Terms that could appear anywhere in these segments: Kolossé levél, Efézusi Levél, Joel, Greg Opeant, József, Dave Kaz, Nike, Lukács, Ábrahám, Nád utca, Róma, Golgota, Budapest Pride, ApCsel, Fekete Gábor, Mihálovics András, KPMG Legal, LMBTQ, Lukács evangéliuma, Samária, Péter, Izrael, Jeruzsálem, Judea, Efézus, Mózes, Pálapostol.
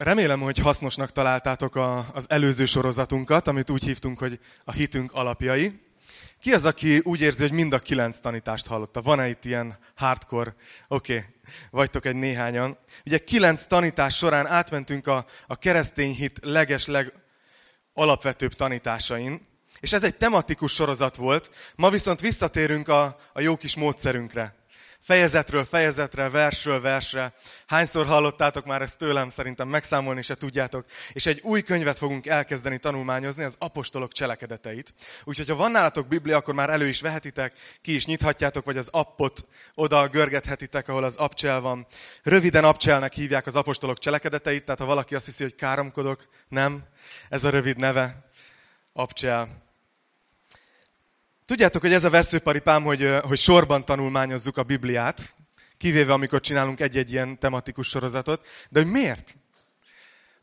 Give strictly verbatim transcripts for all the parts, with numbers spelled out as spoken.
Remélem, hogy hasznosnak találtátok a, az előző sorozatunkat, amit úgy hívtunk, hogy a hitünk alapjai. Ki az, aki úgy érzi, hogy mind a kilenc tanítást hallotta? Van-e itt ilyen hardcore? Oké, okay. Vagytok egy néhányan. Ugye kilenc tanítás során átmentünk a, a keresztény hit legesleg alapvetőbb tanításain, és ez egy tematikus sorozat volt, ma viszont visszatérünk a, a jó kis módszerünkre. Fejezetről fejezetre, versről versre. Hányszor hallottátok már ezt tőlem, szerintem megszámolni se tudjátok. És egy új könyvet fogunk elkezdeni tanulmányozni, az apostolok cselekedeteit. Úgyhogy ha van nálatok Biblia, akkor már elő is vehetitek, ki is nyithatjátok, vagy az appot oda görgethetitek, ahol az ApCsel van. Röviden ApCselnek hívják az apostolok cselekedeteit, tehát ha valaki azt hiszi, hogy káromkodok, nem. Ez a rövid neve, ApCsel. Tudjátok, hogy ez a vesszőparipám, hogy, hogy sorban tanulmányozzuk a Bibliát, kivéve amikor csinálunk egy-egy ilyen tematikus sorozatot, de hogy miért?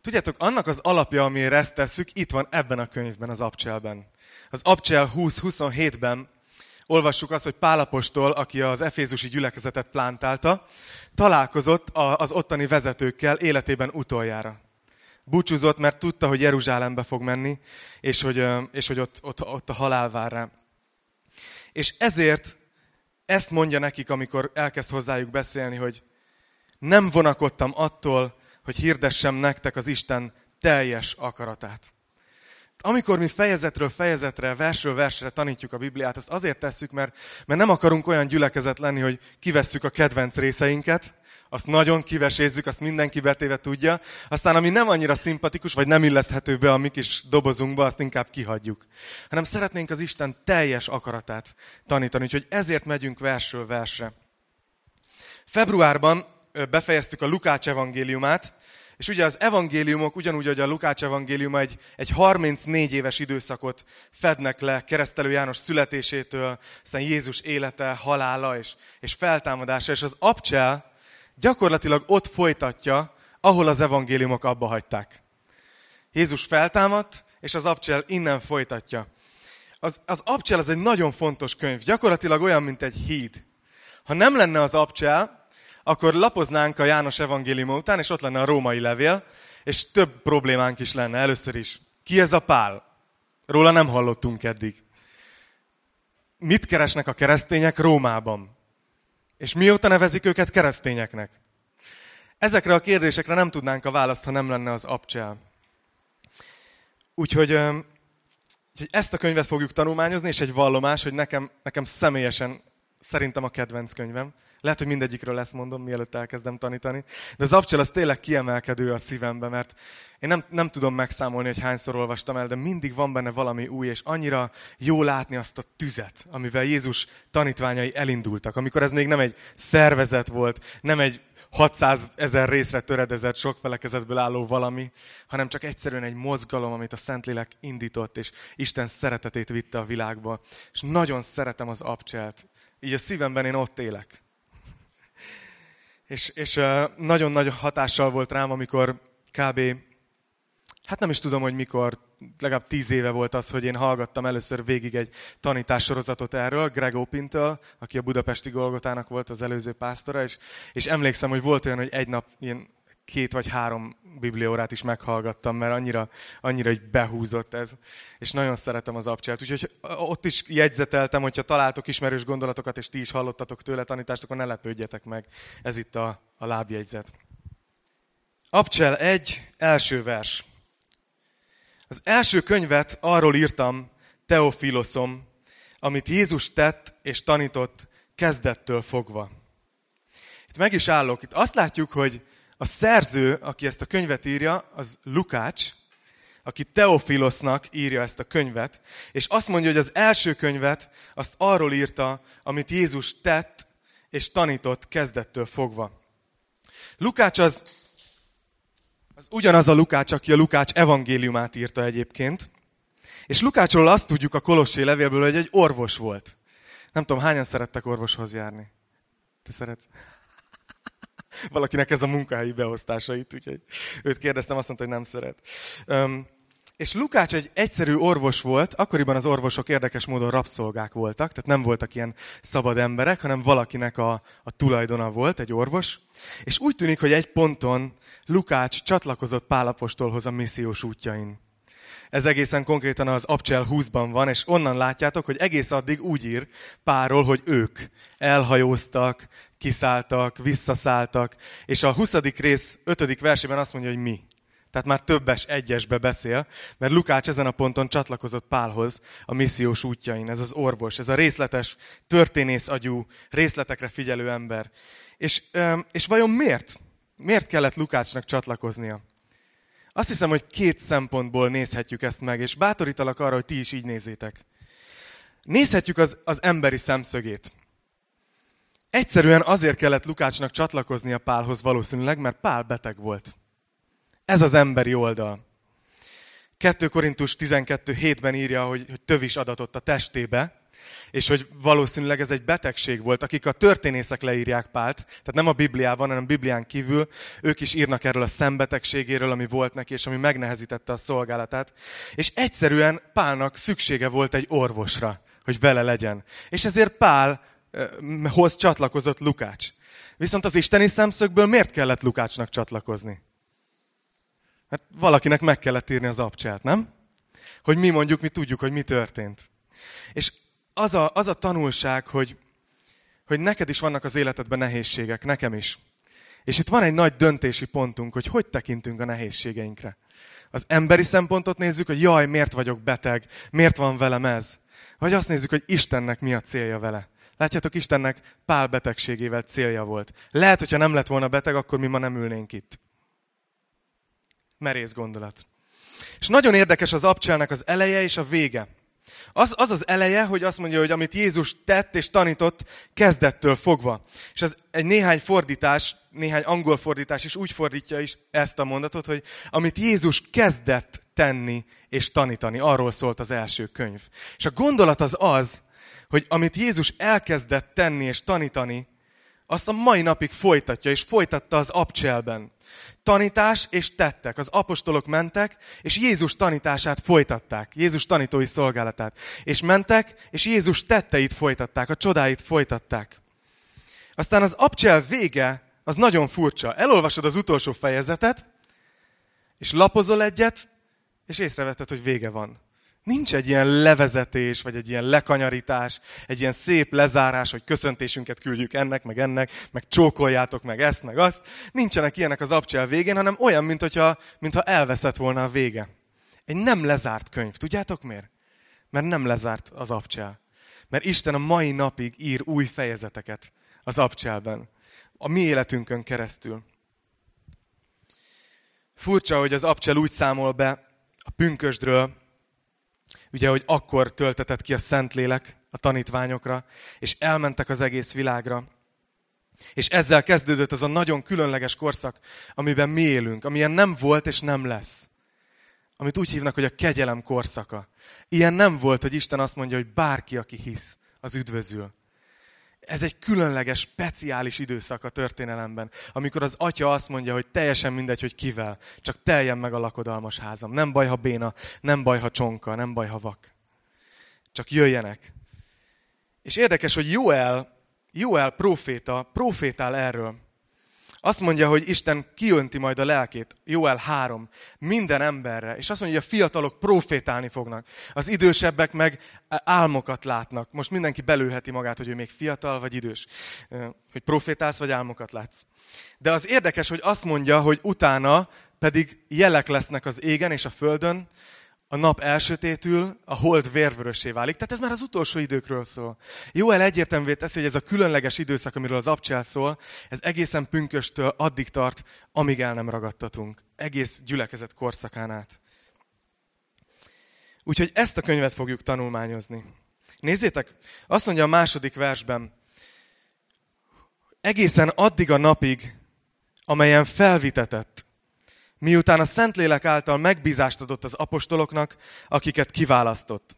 Tudjátok, annak az alapja, amire ezt tesszük, itt van ebben a könyvben, az ApCselben. Az ApCsel húsz huszonhétben olvassuk azt, hogy Pálapostol, aki az efézusi gyülekezetet plántálta, találkozott az ottani vezetőkkel életében utoljára. Búcsúzott, mert tudta, hogy Jeruzsálembe fog menni, és hogy, és hogy ott, ott, ott a halál vár rá. És ezért ezt mondja nekik, amikor elkezd hozzájuk beszélni, hogy nem vonakodtam attól, hogy hirdessem nektek az Isten teljes akaratát. Amikor mi fejezetről fejezetre, versről versre tanítjuk a Bibliát, ezt azért tesszük, mert, mert nem akarunk olyan gyülekezet lenni, hogy kivesszük a kedvenc részeinket, azt nagyon kivesézzük, azt mindenki betéve tudja, aztán ami nem annyira szimpatikus, vagy nem illeszthető be a mi kis dobozunkba, azt inkább kihagyjuk. Hanem szeretnénk az Isten teljes akaratát tanítani, úgyhogy ezért megyünk versről versre. Februárban befejeztük a Lukács evangéliumát, és ugye az evangéliumok, ugyanúgy, hogy a Lukács evangéliuma egy, egy harmincnégy éves időszakot fednek le keresztelő János születésétől, aztán Jézus élete, halála és, és feltámadása, és az ApCsel gyakorlatilag ott folytatja, ahol az evangéliumok abba hagyták. Jézus feltámadt, és az ApCsel innen folytatja. Az, az ApCsel az egy nagyon fontos könyv, gyakorlatilag olyan, mint egy híd. Ha nem lenne az ApCsel, akkor lapoznánk a János evangéliuma után, és ott lenne a római levél, és több problémánk is lenne. Először is, ki ez a Pál? Róla nem hallottunk eddig. Mit keresnek a keresztények Rómában? És mióta nevezik őket keresztényeknek? Ezekre a kérdésekre nem tudnánk a választ, ha nem lenne az ApCsel. Úgyhogy, úgyhogy ezt a könyvet fogjuk tanulmányozni, és egy vallomás, hogy nekem, nekem személyesen szerintem a kedvenc könyvem. Lehet, hogy mindegyikről ezt mondom, mielőtt elkezdem tanítani. De az ApCsel az tényleg kiemelkedő a szívembe, mert én nem, nem tudom megszámolni, hogy hányszor olvastam el, de mindig van benne valami új, és annyira jó látni azt a tüzet, amivel Jézus tanítványai elindultak. Amikor ez még nem egy szervezet volt, nem egy hatszázezer részre töredezett, sok felekezetből álló valami, hanem csak egyszerűen egy mozgalom, amit a Szentlélek indított, és Isten szeretetét vitte a világba. És nagyon szeretem az ApCselt. Így a szívemben én ott élek. És, és nagyon nagy hatással volt rám, amikor kb. Hát nem is tudom, hogy mikor, legalább tíz éve volt az, hogy én hallgattam először végig egy tanítássorozatot erről, Greg Opeanttől, aki a budapesti Golgotának volt az előző pásztora, és, és emlékszem, hogy volt olyan, hogy egy nap ilyen két vagy három bibliórát is meghallgattam, mert annyira, annyira így behúzott ez, és nagyon szeretem az ApCselt. Úgyhogy ott is jegyzeteltem, hogyha találtok ismerős gondolatokat, és ti is hallottatok tőle tanítást, akkor ne lepődjetek meg. Ez itt a, a lábjegyzet. ApCsel egy, első vers. Az első könyvet arról írtam, Teófiloszom, amit Jézus tett és tanított kezdettől fogva. Itt meg is állok. Itt azt látjuk, hogy a szerző, aki ezt a könyvet írja, az Lukács, aki Teófilosznak írja ezt a könyvet, és azt mondja, hogy az első könyvet azt arról írta, amit Jézus tett és tanított kezdettől fogva. Lukács az, az ugyanaz a Lukács, aki a Lukács evangéliumát írta egyébként, és Lukácsról azt tudjuk a Kolossé levélből, hogy egy orvos volt. Nem tudom, hányan szerettek orvoshoz járni? Te szeretsz? Valakinek ez a munkahelyi beosztása itt, úgyhogy őt kérdeztem, azt mondta, hogy nem szeret. És Lukács egy egyszerű orvos volt, akkoriban az orvosok érdekes módon rabszolgák voltak, tehát nem voltak ilyen szabad emberek, hanem valakinek a, a tulajdona volt, egy orvos. És úgy tűnik, hogy egy ponton Lukács csatlakozott Pálapostolhoz a missziós útjain. Ez egészen konkrétan az ApCsel húszban van, és onnan látjátok, hogy egész addig úgy ír Pálról, hogy ők elhajóztak, kiszálltak, visszaszálltak, és a huszadik rész ötödik versében azt mondja, hogy mi. Tehát már többes egyesbe beszél, mert Lukács ezen a ponton csatlakozott Pálhoz a missziós útjain. Ez az orvos, ez a részletes, történészagyú, részletekre figyelő ember. És, és vajon miért? Miért kellett Lukácsnak csatlakoznia? Azt hiszem, hogy két szempontból nézhetjük ezt meg, és bátorítalak arra, hogy ti is így nézzétek. Nézhetjük az, az emberi szemszögét. Egyszerűen azért kellett Lukácsnak csatlakoznia Pálhoz valószínűleg, mert Pál beteg volt. Ez az emberi oldal. Második Korintus tizenkettő hét-ben írja, hogy, hogy tövis adatott a testébe, és hogy valószínűleg ez egy betegség volt, akik a történészek leírják Pált, tehát nem a Bibliában, hanem a Biblián kívül, ők is írnak erről a szembetegségéről, ami volt neki, és ami megnehezítette a szolgálatát. És egyszerűen Pálnak szüksége volt egy orvosra, hogy vele legyen. És ezért Pálhoz csatlakozott Lukács. Viszont az isteni szemszögből miért kellett Lukácsnak csatlakozni? Mert valakinek meg kellett írni az ApCselt, nem? Hogy mi mondjuk, mi tudjuk, hogy mi történt. És az a, az a tanulság, hogy, hogy neked is vannak az életedben nehézségek, nekem is. És itt van egy nagy döntési pontunk, hogy hogy tekintünk a nehézségeinkre. Az emberi szempontot nézzük, hogy jaj, miért vagyok beteg, miért van velem ez. Vagy azt nézzük, hogy Istennek mi a célja vele. Látjátok, Istennek Pál betegségével célja volt. Lehet, hogyha nem lett volna beteg, akkor mi ma nem ülnénk itt. Merész gondolat. És nagyon érdekes az ApCselnek az eleje és a vége. Az, az az eleje, hogy azt mondja, hogy amit Jézus tett és tanított kezdettől fogva. És az egy néhány fordítás, néhány angol fordítás is úgy fordítja is ezt a mondatot, hogy amit Jézus kezdett tenni és tanítani. Arról szólt az első könyv. És a gondolat az az, hogy amit Jézus elkezdett tenni és tanítani, azt a mai napig folytatja, és folytatta az ApCselben. Tanítás és tettek. Az apostolok mentek, és Jézus tanítását folytatták. Jézus tanítói szolgálatát. És mentek, és Jézus tetteit folytatták, a csodáit folytatták. Aztán az ApCsel vége, az nagyon furcsa. Elolvasod az utolsó fejezetet, és lapozol egyet, és észrevetted, hogy vége van. Nincs egy ilyen levezetés, vagy egy ilyen lekanyarítás, egy ilyen szép lezárás, hogy köszöntésünket küldjük ennek, meg ennek, meg csókoljátok, meg ezt, meg azt. Nincsenek ilyenek az ApCsel végén, hanem olyan, mintha, mintha elveszett volna a vége. Egy nem lezárt könyv. Tudjátok miért? Mert nem lezárt az ApCsel. Mert Isten a mai napig ír új fejezeteket az ApCselben. A mi életünkön keresztül. Furcsa, hogy az ApCsel úgy számol be a pünkösdről, ugye, hogy akkor töltetett ki a Szentlélek a tanítványokra, és elmentek az egész világra. És ezzel kezdődött az a nagyon különleges korszak, amiben mi élünk, amilyen nem volt és nem lesz. Amit úgy hívnak, hogy a kegyelem korszaka. Ilyen nem volt, hogy Isten azt mondja, hogy bárki, aki hisz, az üdvözül. Ez egy különleges, speciális időszak a történelemben, amikor az atya azt mondja, hogy teljesen mindegy, hogy kivel, csak teljen meg a lakodalmas házam. Nem baj, ha béna, nem baj, ha csonka, nem baj, ha vak. Csak jöjjenek. És érdekes, hogy Joel, Joel próféta, prófétál erről. Azt mondja, hogy Isten kiönti majd a lelkét, Joel három, minden emberre. És azt mondja, hogy a fiatalok profétálni fognak. Az idősebbek meg álmokat látnak. Most mindenki belőheti magát, hogy ő még fiatal vagy idős. Hogy profétálsz vagy álmokat látsz. De az érdekes, hogy azt mondja, hogy utána pedig jelek lesznek az égen és a földön, a nap elsötétül, a hold vérvörössé válik. Tehát ez már az utolsó időkről szól. Joel egyértelművé teszi, hogy ez a különleges időszak, amiről az ApCsel szól, ez egészen pünköstől addig tart, amíg el nem ragadtatunk. Egész gyülekezet korszakán át. Úgyhogy ezt a könyvet fogjuk tanulmányozni. Nézzétek, azt mondja a második versben, egészen addig a napig, amelyen felvitetett, miután a Szentlélek által megbízást adott az apostoloknak, akiket kiválasztott.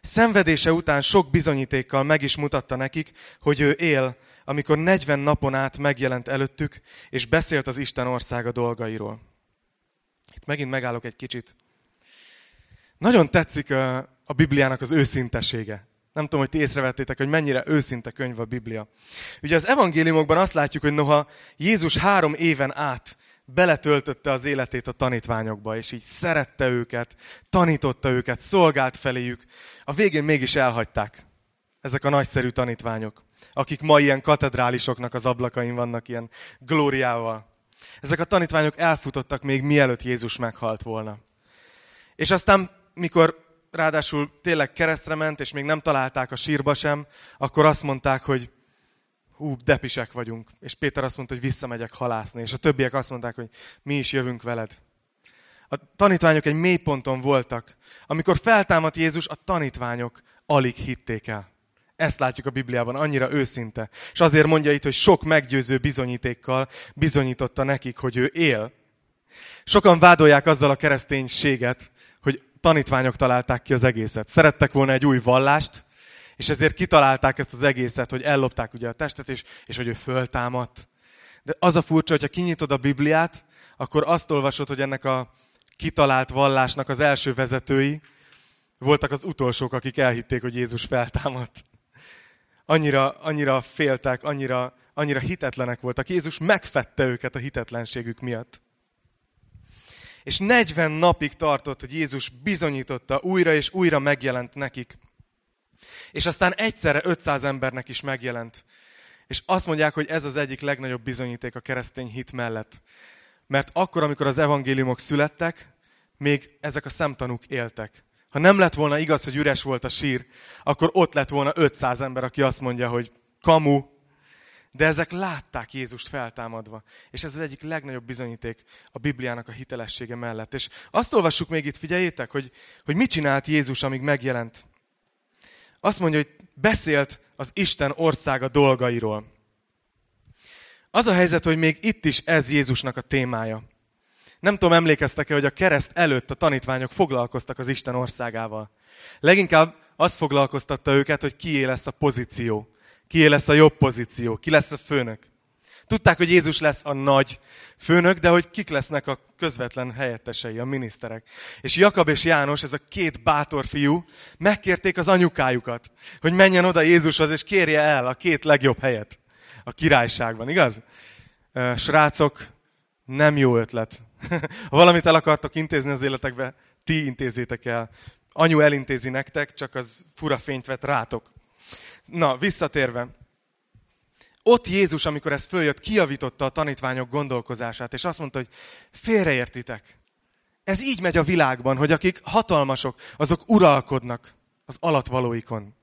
Szenvedése után sok bizonyítékkal meg is mutatta nekik, hogy ő él, amikor negyven napon át megjelent előttük, és beszélt az Isten országa dolgairól. Itt megint megállok egy kicsit. Nagyon tetszik a Bibliának az őszintesége. Nem tudom, hogy ti észrevettétek, hogy mennyire őszinte könyv a Biblia. Ugye az evangéliumokban azt látjuk, hogy noha Jézus három éven át beletöltötte az életét a tanítványokba, és így szerette őket, tanította őket, szolgált feléjük, a végén mégis elhagyták ezek a nagyszerű tanítványok, akik ma ilyen katedrálisoknak az ablakain vannak, ilyen glóriával. Ezek a tanítványok elfutottak még mielőtt Jézus meghalt volna. És aztán, mikor ráadásul tényleg keresztre ment, és még nem találták a sírba sem, akkor azt mondták, hogy hú, depisek vagyunk. És Péter azt mondta, hogy visszamegyek halászni. És a többiek azt mondták, hogy mi is jövünk veled. A tanítványok egy mélyponton voltak. Amikor feltámadt Jézus, a tanítványok alig hitték el. Ezt látjuk a Bibliában, annyira őszinte. És azért mondja itt, hogy sok meggyőző bizonyítékkal bizonyította nekik, hogy ő él. Sokan vádolják azzal a kereszténységet, hogy tanítványok találták ki az egészet. Szerettek volna egy új vallást, és ezért kitalálták ezt az egészet, hogy ellopták ugye a testet, és, és hogy ő föltámadt. De az a furcsa, hogyha kinyitod a Bibliát, akkor azt olvasod, hogy ennek a kitalált vallásnak az első vezetői voltak az utolsók, akik elhitték, hogy Jézus feltámadt. Annyira, annyira féltek, annyira, annyira hitetlenek voltak. Jézus megfedte őket a hitetlenségük miatt. És negyven napig tartott, hogy Jézus bizonyította, újra és újra megjelent nekik. És aztán egyszerre ötszáz embernek is megjelent. És azt mondják, hogy ez az egyik legnagyobb bizonyíték a keresztény hit mellett. Mert akkor, amikor az evangéliumok születtek, még ezek a szemtanúk éltek. Ha nem lett volna igaz, hogy üres volt a sír, akkor ott lett volna ötszáz ember, aki azt mondja, hogy kamu. De ezek látták Jézust feltámadva. És ez az egyik legnagyobb bizonyíték a Bibliának a hitelessége mellett. És azt olvassuk még itt, figyeljétek, hogy, hogy mit csinált Jézus, amíg megjelent. Azt mondja, hogy beszélt az Isten országa dolgairól. Az a helyzet, hogy még itt is ez Jézusnak a témája. Nem tudom, emlékeztek-e, hogy a kereszt előtt a tanítványok foglalkoztak az Isten országával. Leginkább az foglalkoztatta őket, hogy kié lesz a pozíció, kié lesz a jobb pozíció, ki lesz a főnök. Tudták, hogy Jézus lesz a nagy főnök, de hogy kik lesznek a közvetlen helyettesei, a miniszterek. És Jakab és János, ez a két bátor fiú, megkérték az anyukájukat, hogy menjen oda Jézushoz, és kérje el a két legjobb helyet a királyságban, igaz? Srácok, nem jó ötlet. Ha valamit el akartok intézni az életekbe, ti intézzétek el. Anyu elintézi nektek, csak az fura fényt vet rátok. Na, visszatérve. Ott Jézus, amikor ez följött, kijavította a tanítványok gondolkozását, és azt mondta, hogy félreértitek. Ez így megy a világban, hogy akik hatalmasok, azok uralkodnak az alattvalóikon.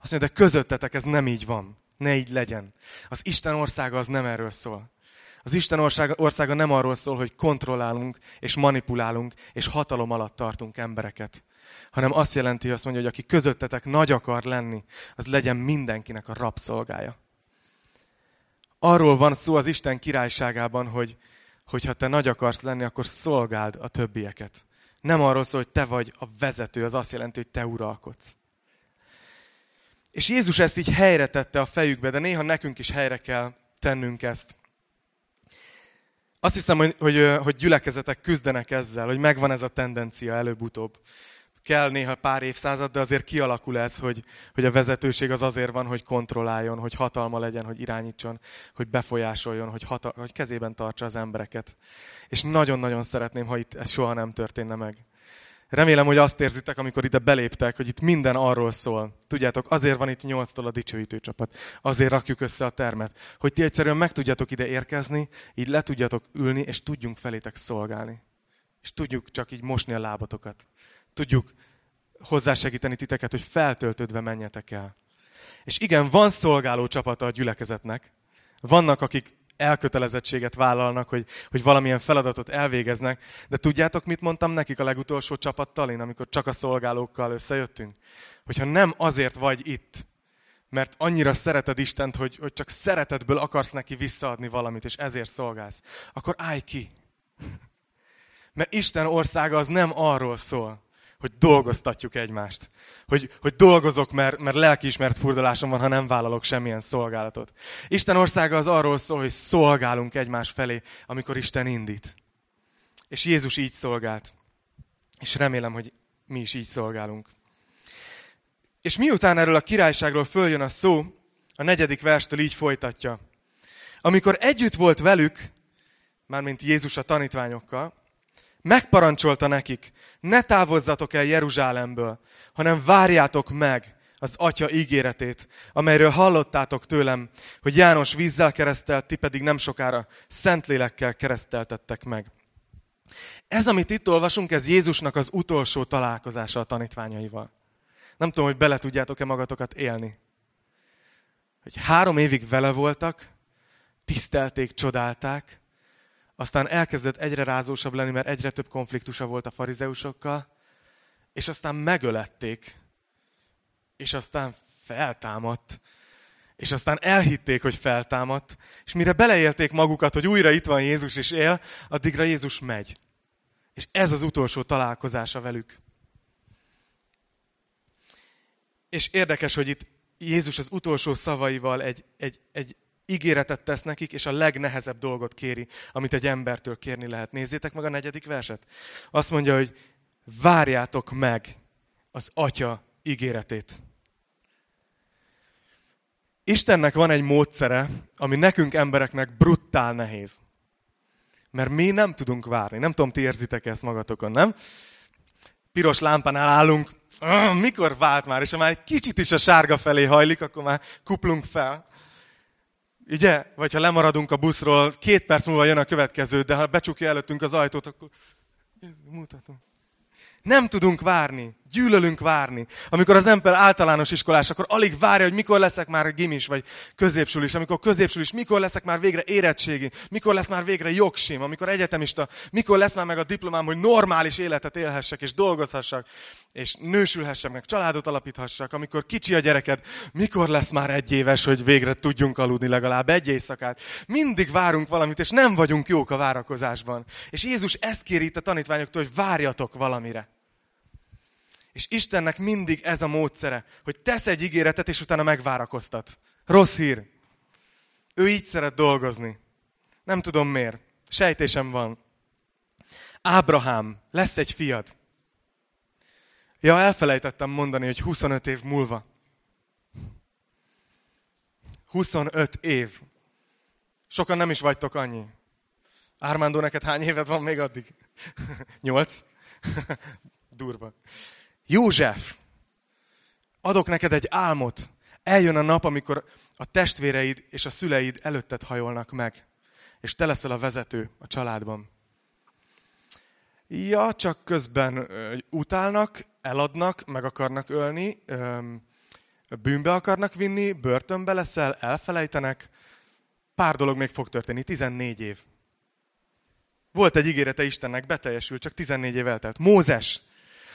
Azt mondja, de közöttetek ez nem így van. Ne így legyen. Az Isten országa az nem erről szól. Az Isten országa nem arról szól, hogy kontrollálunk, és manipulálunk, és hatalom alatt tartunk embereket. Hanem azt jelenti, azt mondja, hogy aki közöttetek nagy akar lenni, az legyen mindenkinek a rabszolgája. Arról van szó az Isten királyságában, hogy hogyha te nagy akarsz lenni, akkor szolgáld a többieket. Nem arról szól, hogy te vagy a vezető, az azt jelenti, hogy te uralkodsz. És Jézus ezt így helyre tette a fejükbe, de néha nekünk is helyre kell tennünk ezt. Azt hiszem, hogy, hogy, hogy gyülekezetek küzdenek ezzel, hogy megvan ez a tendencia előbb-utóbb. Kell néha pár évszázad, de azért kialakul ez, hogy, hogy a vezetőség az azért van, hogy kontrolláljon, hogy hatalma legyen, hogy irányítson, hogy befolyásoljon, hogy, hatal- hogy kezében tartsa az embereket. És nagyon-nagyon szeretném, ha itt ez soha nem történne meg. Remélem, hogy azt érzitek, amikor ide beléptek, hogy itt minden arról szól. Tudjátok, azért van itt nyolctól a dicsőítő csapat. Azért rakjuk össze a termet. Hogy ti egyszerűen meg tudjatok ide érkezni, így le tudjatok ülni, és tudjunk felétek szolgálni. És tudjuk csak így mosni a lábatokat. Tudjuk hozzásegíteni titeket, hogy feltöltödve menjetek el. És igen, van szolgáló csapata a gyülekezetnek. Vannak, akik elkötelezettséget vállalnak, hogy, hogy valamilyen feladatot elvégeznek. De tudjátok, mit mondtam nekik a legutolsó csapattal, én, amikor csak a szolgálókkal összejöttünk? Hogyha nem azért vagy itt, mert annyira szereted Istent, hogy, hogy csak szeretetből akarsz neki visszaadni valamit, és ezért szolgálsz, akkor állj ki. Mert Isten országa az nem arról szól, hogy dolgoztatjuk egymást. Hogy, hogy dolgozok, mert, mert lelkiismert furdalásom van, ha nem vállalok semmilyen szolgálatot. Isten országa az arról szól, hogy szolgálunk egymás felé, amikor Isten indít. És Jézus így szolgált. És remélem, hogy mi is így szolgálunk. És miután erről a királyságról följön a szó, a negyedik verstől így folytatja. Amikor együtt volt velük, mármint Jézus a tanítványokkal, megparancsolta nekik, ne távozzatok el Jeruzsálemből, hanem várjátok meg az Atya ígéretét, amelyről hallottátok tőlem, hogy János vízzel keresztelt, ti pedig nem sokára Szentlélekkel kereszteltettek meg. Ez, amit itt olvasunk, ez Jézusnak az utolsó találkozása a tanítványaival. Nem tudom, hogy bele tudjátok-e magatokat élni. Hogy három évig vele voltak, tisztelték, csodálták, aztán elkezdett egyre rázósabb lenni, mert egyre több konfliktusa volt a farizeusokkal, és aztán megölették, és aztán feltámadt, és aztán elhitték, hogy feltámadt, és mire beleélték magukat, hogy újra itt van Jézus és él, addigra Jézus megy. És ez az utolsó találkozása velük. És érdekes, hogy itt Jézus az utolsó szavaival egy, egy, egy ígéretet tesz nekik, és a legnehezebb dolgot kéri, amit egy embertől kérni lehet. Nézzétek meg a negyedik verset. Azt mondja, hogy várjátok meg az Atya ígéretét. Istennek van egy módszere, ami nekünk embereknek brutál nehéz. Mert mi nem tudunk várni. Nem tudom, ti érzitek ezt magatokon, nem? Piros lámpánál állunk. Mikor vált már? És ha már egy kicsit is a sárga felé hajlik, akkor már kuplunk fel. Ugye? Vagy ha lemaradunk a buszról, két perc múlva jön a következő, de ha becsukja előttünk az ajtót, akkor mutatom. Nem tudunk várni. Gyűlölünk várni. Amikor az ember általános iskolás, akkor alig várja, hogy mikor leszek már gimis, vagy középsulis. Amikor középsulis, mikor leszek már végre érettségi, mikor lesz már végre jogsim, amikor egyetemista, mikor lesz már meg a diplomám, hogy normális életet élhessek, és dolgozhassak, és nősülhessek, meg családot alapíthassak. Amikor kicsi a gyereked, mikor lesz már egy éves, hogy végre tudjunk aludni legalább egy éjszakát. Mindig várunk valamit, és nem vagyunk jók a várakozásban. És Jézus ezt kéri itt a tanítványoktól, hogy várjatok valamire. És Istennek mindig ez a módszere, hogy tesz egy ígéretet, és utána megvárakoztat. Rossz hír. Ő így szeret dolgozni. Nem tudom miért. Sejtésem van. Ábrahám, lesz egy fiad. Ja, elfelejtettem mondani, hogy huszonöt év múlva. huszonöt év. Sokan nem is vagytok annyi. Ármándó, neked hány éved van még addig? Nyolc? Durva. József, adok neked egy álmot. Eljön a nap, amikor a testvéreid és a szüleid előtted hajolnak meg, és te leszel a vezető a családban. Ja, csak közben utálnak, eladnak, meg akarnak ölni, bűnbe akarnak vinni, börtönbe leszel, elfelejtenek. Pár dolog még fog történni, tizennégy év. Volt egy ígérete Istennek, beteljesült, csak tizennégy év eltelt. Mózes!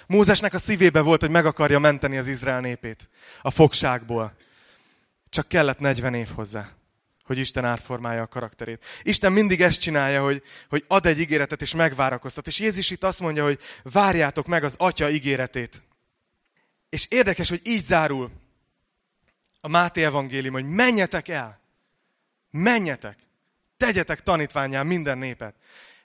Mózesnek a szívébe volt, hogy meg akarja menteni az Izrael népét a fogságból. Csak kellett negyven év hozzá, hogy Isten átformálja a karakterét. Isten mindig ezt csinálja, hogy, hogy ad egy ígéretet és megvárakoztat. És Jézus itt azt mondja, hogy várjátok meg az Atya ígéretét. És érdekes, hogy így zárul a Máté evangélium, hogy menjetek el, menjetek, tegyetek tanítvánnyá minden népet.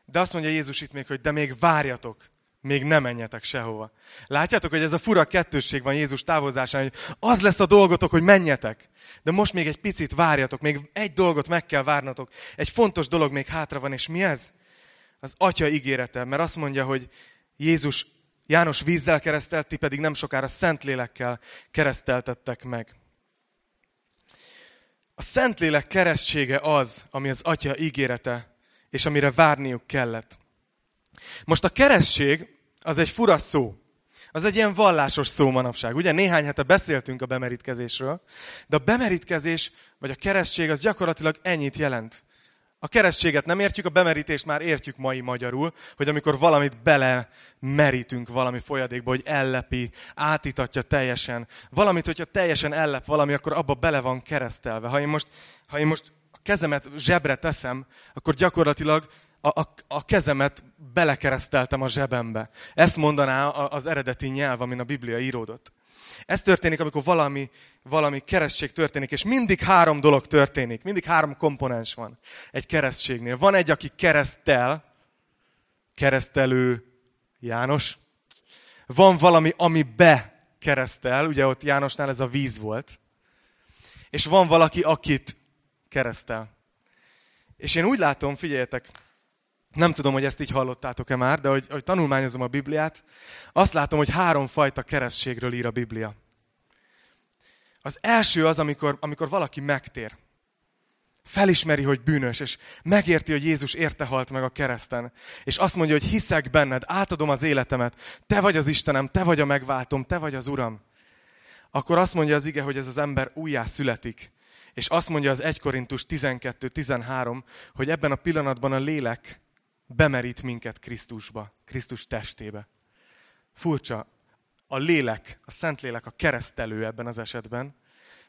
De azt mondja Jézus itt még, hogy de még várjatok. Még nem menjetek sehova. Látjátok, hogy ez a fura kettősség van Jézus távozásán, hogy az lesz a dolgotok, hogy menjetek. De most még egy picit várjatok, még egy dolgot meg kell várnatok. Egy fontos dolog még hátra van, és mi ez? Az Atya ígérete, mert azt mondja, hogy Jézus János vízzel keresztelt, ti pedig nem sokára Szentlélekkel kereszteltettek meg. A Szentlélek keresztsége az, ami az Atya ígérete, és amire várniuk kellett. Most a keresztség az egy fura szó. Az egy ilyen vallásos szó manapság. Ugye néhány hete beszéltünk a bemerítkezésről, de a bemerítkezés, vagy a keresztség az gyakorlatilag ennyit jelent. A keresztséget nem értjük, a bemerítést már értjük mai magyarul, hogy amikor valamit belemerítünk valami folyadékba, hogy ellepi, átítatja teljesen. Valamit, hogyha teljesen ellep valami, akkor abba bele van keresztelve. Ha én most, ha én most a kezemet zsebre teszem, akkor gyakorlatilag A, a, a kezemet belekereszteltem a zsebembe. Ezt mondaná az eredeti nyelv, amin a Biblia íródott. Ez történik, amikor valami, valami keresztség történik, és mindig három dolog történik, mindig három komponens van egy keresztségnél. Van egy, aki keresztel, keresztelő János. van valami, ami bekeresztel, ugye ott Jánosnál ez a víz volt, és van valaki, akit keresztel. És én úgy látom, figyeljetek, nem tudom, hogy ezt így hallottátok-e már, de hogy, hogy tanulmányozom a Bibliát, azt látom, hogy háromfajta keresztségről ír a Biblia. Az első az, amikor, amikor valaki megtér. Felismeri, hogy bűnös, és megérti, hogy Jézus érte halt meg a kereszten. És azt mondja, hogy hiszek benned, átadom az életemet, te vagy az Istenem, te vagy a megváltom, te vagy az Uram. Akkor azt mondja az ige, hogy ez az ember újjá születik. És azt mondja az egy Korintus tizenkettő tizenhárom, hogy ebben a pillanatban a lélek bemerít minket Krisztusba, Krisztus testébe. Furcsa, a lélek, a Szentlélek a keresztelő ebben az esetben.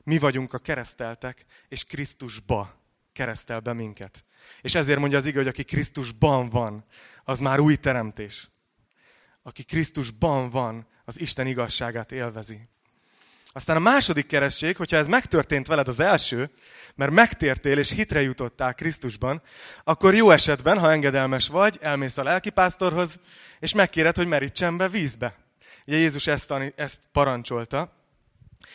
Mi vagyunk a kereszteltek, és Krisztusba keresztel be minket. És ezért mondja az ige, hogy aki Krisztusban van, az már új teremtés. Aki Krisztusban van, az Isten igazságát élvezi. Aztán a második keresztség, hogyha ez megtörtént veled az első, mert megtértél és hitre jutottál Krisztusban, akkor jó esetben, ha engedelmes vagy, elmész a lelkipásztorhoz, és megkéred, hogy merítsen be vízbe. Ugye Jézus ezt, tan- ezt parancsolta.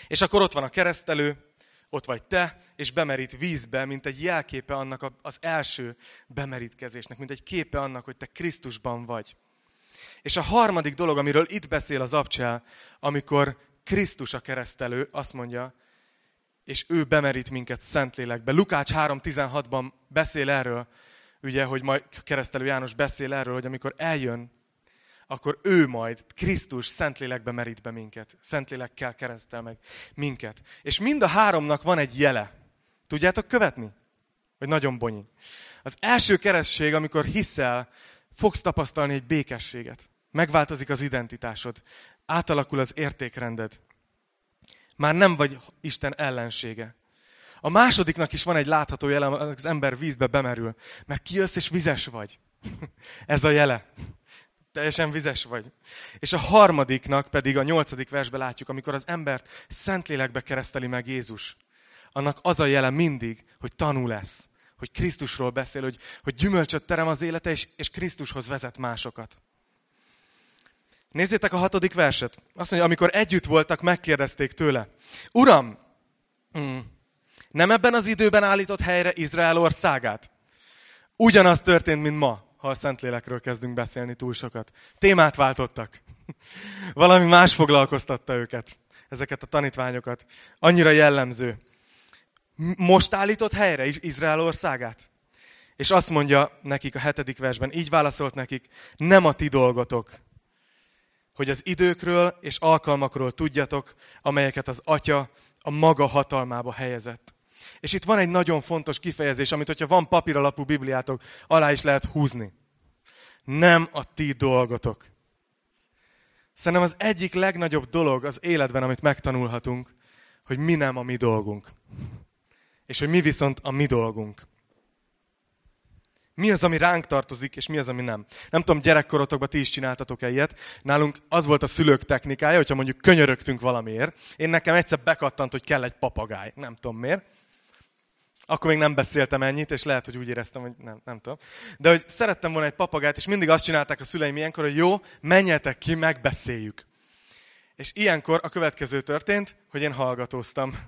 És akkor ott van a keresztelő, ott vagy te, és bemerít vízbe, mint egy jelképe annak az első bemerítkezésnek, mint egy képe annak, hogy te Krisztusban vagy. És a harmadik dolog, amiről itt beszél az ApCsel, amikor Krisztus a keresztelő, azt mondja, és ő bemerít minket Szentlélekbe. Lukács három tizenhatban beszél erről, ugye, hogy majd keresztelő János beszél erről, hogy amikor eljön, akkor ő majd, Krisztus Szentlélekbe merít be minket. Szentlélekkel keresztel meg minket. És mind a háromnak van egy jele. Tudjátok követni? Vagy nagyon bonyi. Az első keresztség, amikor hiszel, fogsz tapasztalni egy békességet. Megváltozik az identitásod. Átalakul az értékrended. Már nem vagy Isten ellensége. A másodiknak is van egy látható jele, az ember vízbe bemerül. Mert kijössz és vizes vagy. Ez a jele. Teljesen vizes vagy. És a harmadiknak pedig a nyolcadik versben látjuk, amikor az embert Szentlélekbe kereszteli meg Jézus. Annak az a jele mindig, hogy tanú lesz. Hogy Krisztusról beszél, hogy, hogy gyümölcsöt terem az élete, és, és Krisztushoz vezet másokat. Nézzétek a hatodik verset. Azt mondja, amikor együtt voltak, megkérdezték tőle. Uram, nem ebben az időben állított helyre Izrael országát? Ugyanaz történt, mint ma. Ha a Szentlélekről kezdünk beszélni túl sokat. Témát váltottak. Valami más foglalkoztatta őket, ezeket a tanítványokat. Annyira jellemző. Most állított helyre Izrael országát? És azt mondja nekik a hetedik versben, így válaszolt nekik, nem a ti dolgotok, hogy az időkről és alkalmakról tudjatok, amelyeket az Atya a maga hatalmába helyezett. És itt van egy nagyon fontos kifejezés, amit, hogyha van papíralapú bibliátok, alá is lehet húzni. Nem a ti dolgotok. Szerintem az egyik legnagyobb dolog az életben, amit megtanulhatunk, hogy mi nem a mi dolgunk. És hogy mi viszont a mi dolgunk. Mi az, ami ránk tartozik, és mi az, ami nem. Nem tudom, gyerekkorotokban ti is csináltatok-e ilyet. Nálunk az volt a szülők technikája, hogyha mondjuk könyörögtünk valamiért. Én nekem egyszer bekattant, hogy kell egy papagáj. Nem tudom miért. Akkor még nem beszéltem ennyit, és lehet, hogy úgy éreztem, hogy nem, nem tudom. De hogy szerettem volna egy papagájt, és mindig azt csinálták a szüleim ilyenkor, hogy jó, menjetek ki, megbeszéljük. És ilyenkor a következő történt, hogy én hallgatóztam.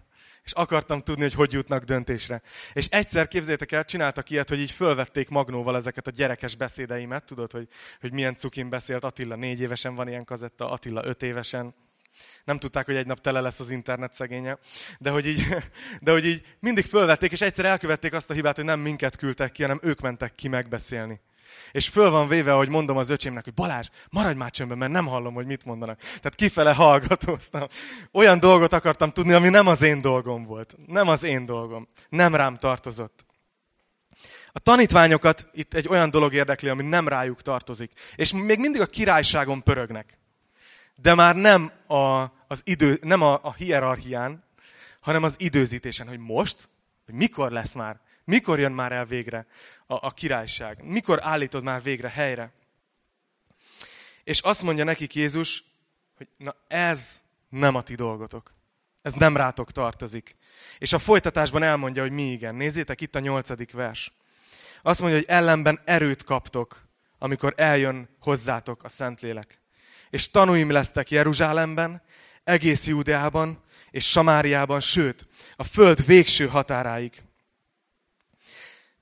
És akartam tudni, hogy hogy jutnak döntésre. És egyszer, képzeljétek el, csináltak ilyet, hogy így fölvették magnóval ezeket a gyerekes beszédeimet. Tudod, hogy, hogy milyen cukin beszélt Attila négy évesen, van ilyen kazetta, Attila öt évesen. Nem tudták, hogy egy nap tele lesz az internet szegénye. De hogy így, de hogy így mindig fölvették, és egyszer elkövették azt a hibát, hogy nem minket küldtek ki, hanem ők mentek ki megbeszélni. És föl van véve, hogy mondom az öcsémnek, hogy Balázs, maradj már csömbben, mert nem hallom, hogy mit mondanak. Tehát kifele hallgatóztam. Olyan dolgot akartam tudni, ami nem az én dolgom volt. Nem az én dolgom. Nem rám tartozott. A tanítványokat itt egy olyan dolog érdekli, ami nem rájuk tartozik. És még mindig a királyságon pörögnek. De már nem, a, az idő, nem a, a hierarchián, hanem az időzítésen, hogy most, hogy mikor lesz már. Mikor jön már el végre a, a királyság? Mikor állítod már végre helyre? És azt mondja nekik Jézus, hogy na ez nem a ti dolgotok. Ez nem rátok tartozik. És a folytatásban elmondja, hogy mi igen. Nézzétek, itt a nyolcadik vers. Azt mondja, hogy ellenben erőt kaptok, amikor eljön hozzátok a Szentlélek. és tanúim lesztek Jeruzsálemben, egész Judeában és Samáriában, sőt, a föld végső határáig.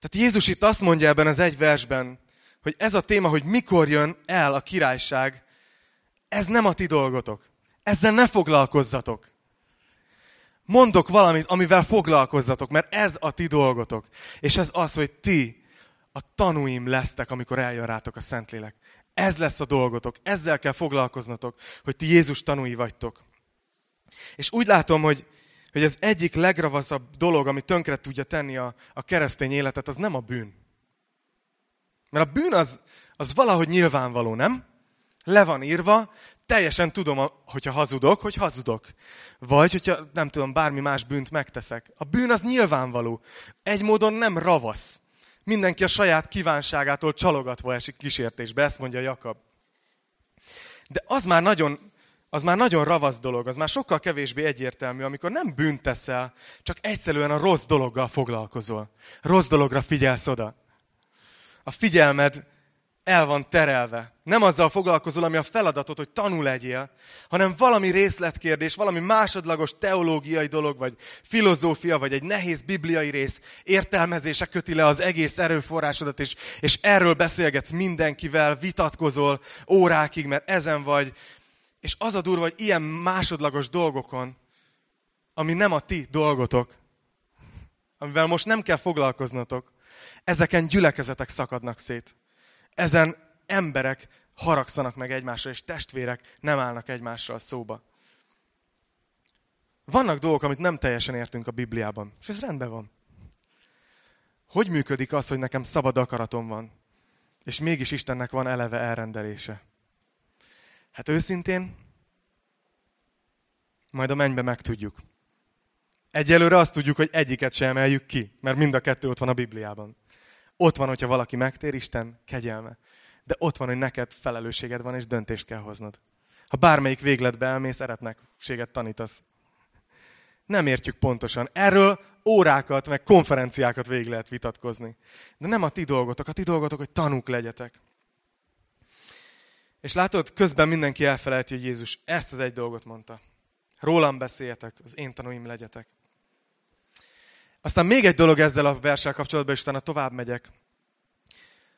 Tehát Jézus itt azt mondja ebben az egy versben, hogy ez a téma, hogy mikor jön el a királyság, ez nem a ti dolgotok. Ezzel ne foglalkozzatok. Mondok valamit, amivel foglalkozzatok, mert ez a ti dolgotok. És ez az, hogy ti a tanúim lesztek, amikor eljön rátok a Szentlélek. Ez lesz a dolgotok, ezzel kell foglalkoznatok, hogy ti Jézus tanúi vagytok. És úgy látom, hogy, hogy az egyik legravaszabb dolog, ami tönkre tudja tenni a, a keresztény életet, az nem a bűn. Mert a bűn az, az valahogy nyilvánvaló, nem? Le van írva, teljesen tudom, hogyha hazudok, hogy hazudok. Vagy, hogyha nem tudom, bármi más bűnt megteszek. A bűn az nyilvánvaló. Egy módon nem ravasz. Mindenki a saját kívánságától csalogatva esik kísértésbe, ezt mondja Jakab. De az már nagyon, az már nagyon ravasz dolog, az már sokkal kevésbé egyértelmű, amikor nem bűnt teszel, csak egyszerűen a rossz dologgal foglalkozol. Rossz dologra figyelsz oda. A figyelmed el van terelve. Nem azzal foglalkozol, ami a feladatod, hogy tanú legyél, hanem valami részletkérdés, valami másodlagos teológiai dolog, vagy filozófia, vagy egy nehéz bibliai rész értelmezése köti le az egész erőforrásodat is, és erről beszélgetsz mindenkivel, vitatkozol órákig, mert ezen vagy. És az a durva, hogy ilyen másodlagos dolgokon, ami nem a ti dolgotok, amivel most nem kell foglalkoznatok, ezeken gyülekezetek szakadnak szét. Ezen emberek haragszanak meg egymásra, és testvérek nem állnak egymással szóba. Vannak dolgok, amit nem teljesen értünk a Bibliában, és ez rendben van. Hogy működik az, hogy nekem szabad akaratom van, és mégis Istennek van eleve elrendelése? Hát őszintén, majd a mennybe megtudjuk. Egyelőre azt tudjuk, hogy egyiket sem emeljük ki, mert mind a kettő ott van a Bibliában. Ott van, hogyha valaki megtér, Isten kegyelme. De ott van, hogy neked felelősséged van, és döntést kell hoznod. Ha bármelyik végletbe elmész, eretnekséget tanítasz. Nem értjük pontosan. Erről órákat, meg konferenciákat végig lehet vitatkozni. De nem a ti dolgotok. A ti dolgotok, hogy tanúk legyetek. És látod, közben mindenki elfelejti, hogy Jézus ezt az egy dolgot mondta. Rólam beszéljetek, az én tanúim legyetek. Aztán még egy dolog ezzel a verssel kapcsolatban, és utána tovább megyek.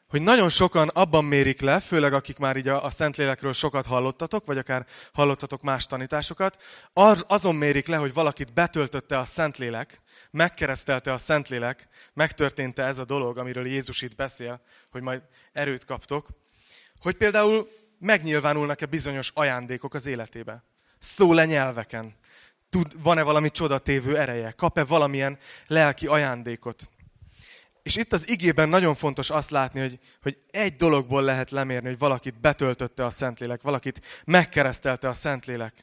Hogy nagyon sokan abban mérik le, főleg akik már így a, a Szentlélekről sokat hallottatok, vagy akár hallottatok más tanításokat, ar, azon mérik le, hogy valakit betöltötte a Szentlélek, megkeresztelte a Szentlélek, megtörténte ez a dolog, amiről Jézus itt beszél, hogy majd erőt kaptok, hogy például megnyilvánulnak-e bizonyos ajándékok az életébe. Szól-e nyelveken? Tud, van-e valami csodatévő ereje? Kap-e valamilyen lelki ajándékot? És itt az igében nagyon fontos azt látni, hogy, hogy egy dologból lehet lemérni, hogy valakit betöltötte a Szentlélek, valakit megkeresztelte a Szentlélek.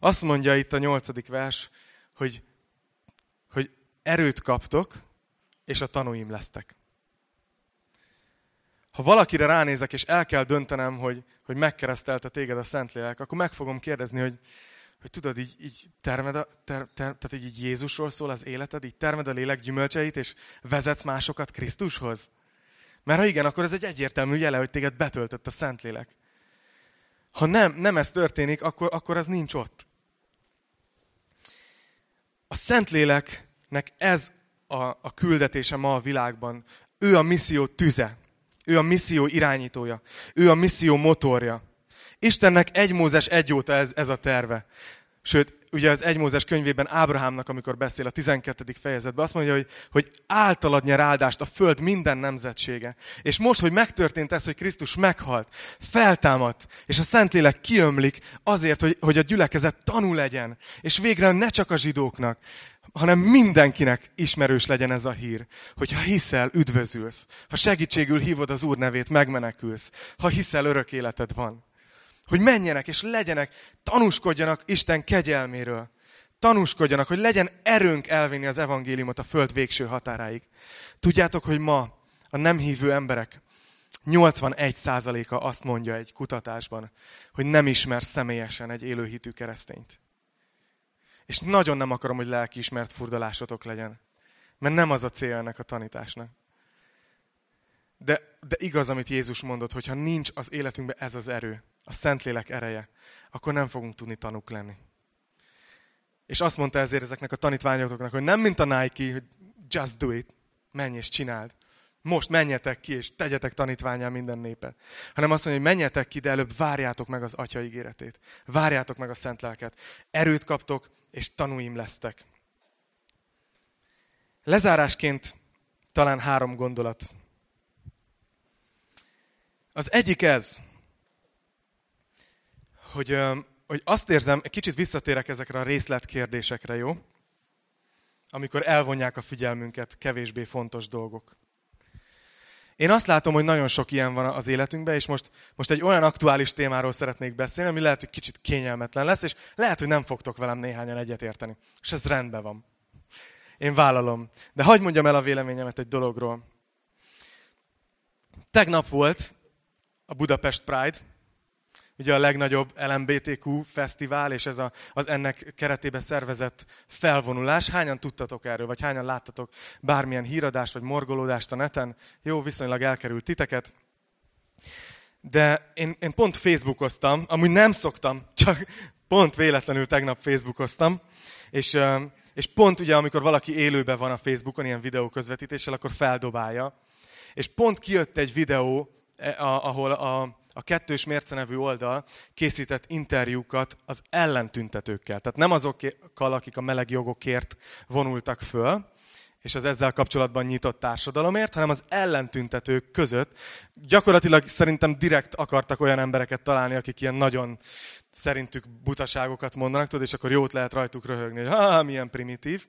Azt mondja itt a nyolcadik vers, hogy, hogy erőt kaptok, és a tanúim lesztek. Ha valakire ránézek, és el kell döntenem, hogy, hogy megkeresztelte téged a Szentlélek, akkor meg fogom kérdezni, hogy hogy tudod, így, így termed a, ter, ter, tehát így, így Jézusról szól az életed, így termed a lélek gyümölcseit, és vezetsz másokat Krisztushoz? Mert ha igen, akkor ez egy egyértelmű jele, hogy téged betöltött a Szentlélek. Ha nem, nem ez történik, akkor, akkor az nincs ott. A Szentléleknek ez a, a küldetése ma a világban. Ő a misszió tüze, ő a misszió irányítója, ő a misszió motorja. Istennek egy Mózes egy óta ez, ez a terve. Sőt, ugye az egy Mózes könyvében Ábrahámnak, amikor beszél a tizenkettedik fejezetben, azt mondja, hogy, hogy általad nyer áldást a föld minden nemzetsége. És most, hogy megtörtént ez, hogy Krisztus meghalt, feltámadt, és a Szentlélek kiömlik azért, hogy, hogy a gyülekezet tanú legyen, és végre ne csak a zsidóknak, hanem mindenkinek ismerős legyen ez a hír, hogy ha hiszel, üdvözülsz, ha segítségül hívod az Úr nevét, megmenekülsz, ha hiszel, örök életed van. Hogy menjenek és legyenek, tanúskodjanak Isten kegyelméről. Tanúskodjanak, hogy legyen erőnk elvinni az evangéliumot a föld végső határáig. Tudjátok, hogy ma a nem hívő emberek nyolcvanegy százaléka azt mondja egy kutatásban, hogy nem ismer személyesen egy élőhitű keresztényt. És nagyon nem akarom, hogy lelkiismert furdalásotok legyen. Mert nem az a célja ennek a tanításnak. De, de igaz, amit Jézus mondott, hogyha nincs az életünkben ez az erő, a Szentlélek ereje, akkor nem fogunk tudni tanúk lenni. És azt mondta ezért ezeknek a tanítványoknak, hogy nem mint a Nike, hogy just do it, menj és csináld. Most menjetek ki, és tegyetek tanítvánnyá minden népet. Hanem azt mondja, hogy menjetek ki, de előbb várjátok meg az Atya ígéretét. Várjátok meg a Szent Lelket. Erőt kaptok, és tanúim lesztek. Lezárásként talán három gondolat. Az egyik ez, hogy, hogy azt érzem, egy kicsit visszatérek ezekre a részletkérdésekre, jó? Amikor elvonják a figyelmünket kevésbé fontos dolgok. Én azt látom, hogy nagyon sok ilyen van az életünkben, és most, most egy olyan aktuális témáról szeretnék beszélni, ami lehet, hogy kicsit kényelmetlen lesz, és lehet, hogy nem fogtok velem néhányan egyetérteni. És ez rendben van. Én vállalom. De hadd mondjam el a véleményemet egy dologról. Tegnap volt a Budapest Pride, ugye a legnagyobb el em bé té kú fesztivál, és ez a, az ennek keretében szervezett felvonulás. Hányan tudtatok erről, vagy hányan láttatok bármilyen híradást, vagy morgolódást a neten? Jó, viszonylag elkerült titeket. De én, én pont facebookoztam, amúgy nem szoktam, csak pont véletlenül tegnap facebookoztam, és, és pont ugye, amikor valaki élőben van a Facebookon, ilyen videó közvetítéssel, akkor feldobálja. És pont kijött egy videó, ahol a... A kettős mérce nevű oldal készített interjúkat az ellentüntetőkkel. Tehát nem azokkal, akik a meleg jogokért vonultak föl, és az ezzel kapcsolatban nyitott társadalomért, hanem az ellentüntetők között. Gyakorlatilag szerintem direkt akartak olyan embereket találni, akik ilyen nagyon szerintük butaságokat mondanak, tudod, és akkor jót lehet rajtuk röhögni, hogy ha, milyen primitív.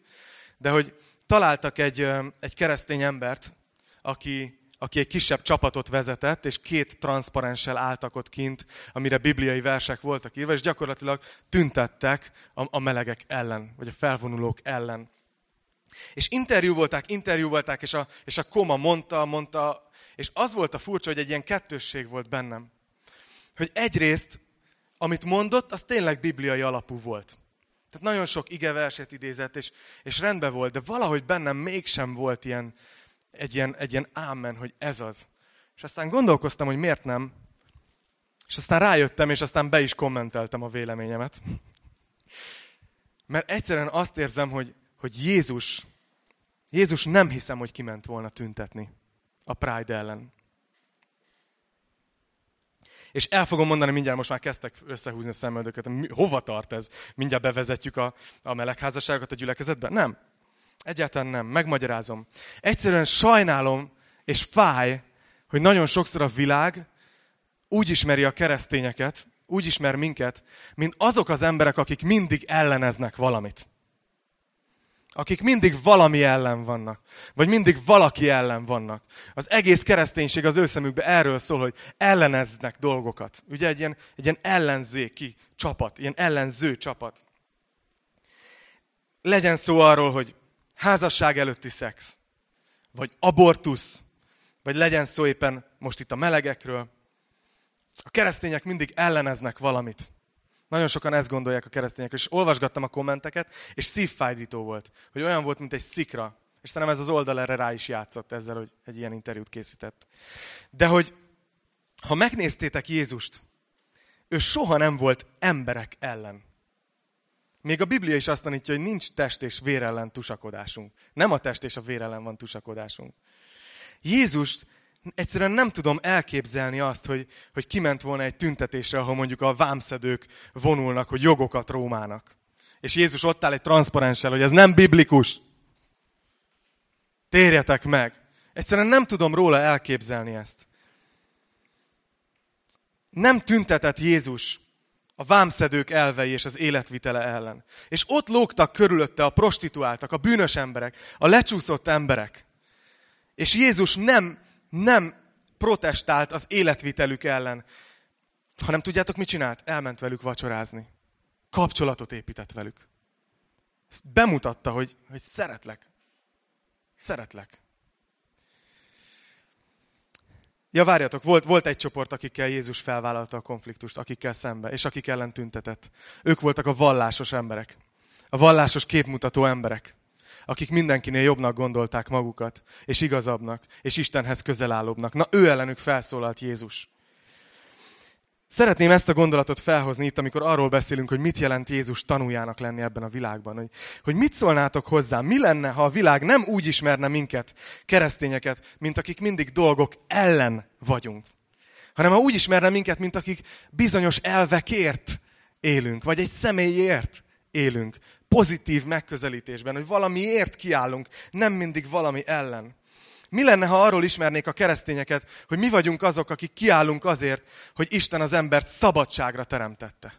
De hogy találtak egy, egy keresztény embert, aki... aki egy kisebb csapatot vezetett, és két transzparenssel álltak ott kint, amire bibliai versek voltak írva, és gyakorlatilag tüntettek a melegek ellen, vagy a felvonulók ellen. És interjú volták, interjú volták, és a, és a koma mondta, mondta, és az volt a furcsa, hogy egy ilyen kettősség volt bennem. Hogy egyrészt, amit mondott, az tényleg bibliai alapú volt. Tehát nagyon sok igeverset idézett, és, és rendben volt, de valahogy bennem mégsem volt ilyen, Egy ilyen, egy ilyen ámen, hogy ez az. És aztán gondolkoztam, hogy miért nem. És aztán rájöttem, és aztán be is kommenteltem a véleményemet. Mert egyszerűen azt érzem, hogy, hogy Jézus, Jézus nem hiszem, hogy kiment volna tüntetni a Pride ellen. És el fogom mondani, mindjárt most már kezdtek összehúzni a szemöldöket. Hova tart ez? Mindjárt bevezetjük a, a melegházasságot a gyülekezetbe? Nem. Egyáltalán nem, megmagyarázom. Egyszerűen sajnálom, és fáj, hogy nagyon sokszor a világ úgy ismeri a keresztényeket, úgy ismer minket, mint azok az emberek, akik mindig elleneznek valamit. Akik mindig valami ellen vannak, vagy mindig valaki ellen vannak. Az egész kereszténység az ő szemükben erről szól, hogy elleneznek dolgokat. Ugye egy ilyen, egy ilyen ellenzéki csapat, ilyen ellenző csapat. Legyen szó arról, hogy házasság előtti szex, vagy abortusz, vagy legyen szó éppen most itt a melegekről. A keresztények mindig elleneznek valamit. Nagyon sokan ezt gondolják a keresztények, és olvasgattam a kommenteket, és szívfájdító volt, hogy olyan volt, mint egy szikra. És szerintem ez az oldal erre rá is játszott ezzel, hogy egy ilyen interjút készített. De hogy ha megnéztétek Jézust, ő soha nem volt emberek ellen. Még a Biblia is azt tanítja, hogy nincs test és vér ellen tusakodásunk. Nem a test és a vér ellen van tusakodásunk. Jézust egyszerűen nem tudom elképzelni azt, hogy, hogy kiment volna egy tüntetésre, ahol mondjuk a vámszedők vonulnak, hogy jogokat Rómának. És Jézus ott áll egy transzparenssel, hogy ez nem biblikus. Térjetek meg. Egyszerűen nem tudom róla elképzelni ezt. Nem tüntetett Jézus a vámszedők elvei és az életvitele ellen. És ott lógtak körülötte a prostituáltak, a bűnös emberek, a lecsúszott emberek. És Jézus nem, nem protestált az életvitelük ellen, hanem tudjátok, mit csinált? Elment velük vacsorázni. Kapcsolatot épített velük. Ezt bemutatta, hogy, hogy szeretlek. Szeretlek. Ja, várjatok, volt, volt egy csoport, akikkel Jézus felvállalta a konfliktust, akikkel szembe, és akik ellen tüntetett. Ők voltak a vallásos emberek, a vallásos képmutató emberek, akik mindenkinél jobbnak gondolták magukat, és igazabbnak, és Istenhez közelállóbbnak. Na, ő ellenük felszólalt Jézus. Szeretném ezt a gondolatot felhozni itt, amikor arról beszélünk, hogy mit jelent Jézus tanújának lenni ebben a világban. Hogy, hogy mit szólnátok hozzá, mi lenne, ha a világ nem úgy ismerne minket, keresztényeket, mint akik mindig dolgok ellen vagyunk. Hanem ha úgy ismerne minket, mint akik bizonyos elvekért élünk, vagy egy személyért élünk. Pozitív megközelítésben, hogy valamiért kiállunk, nem mindig valami ellen. Mi lenne, ha arról ismernék a keresztényeket, hogy mi vagyunk azok, akik kiállunk azért, hogy Isten az embert szabadságra teremtette.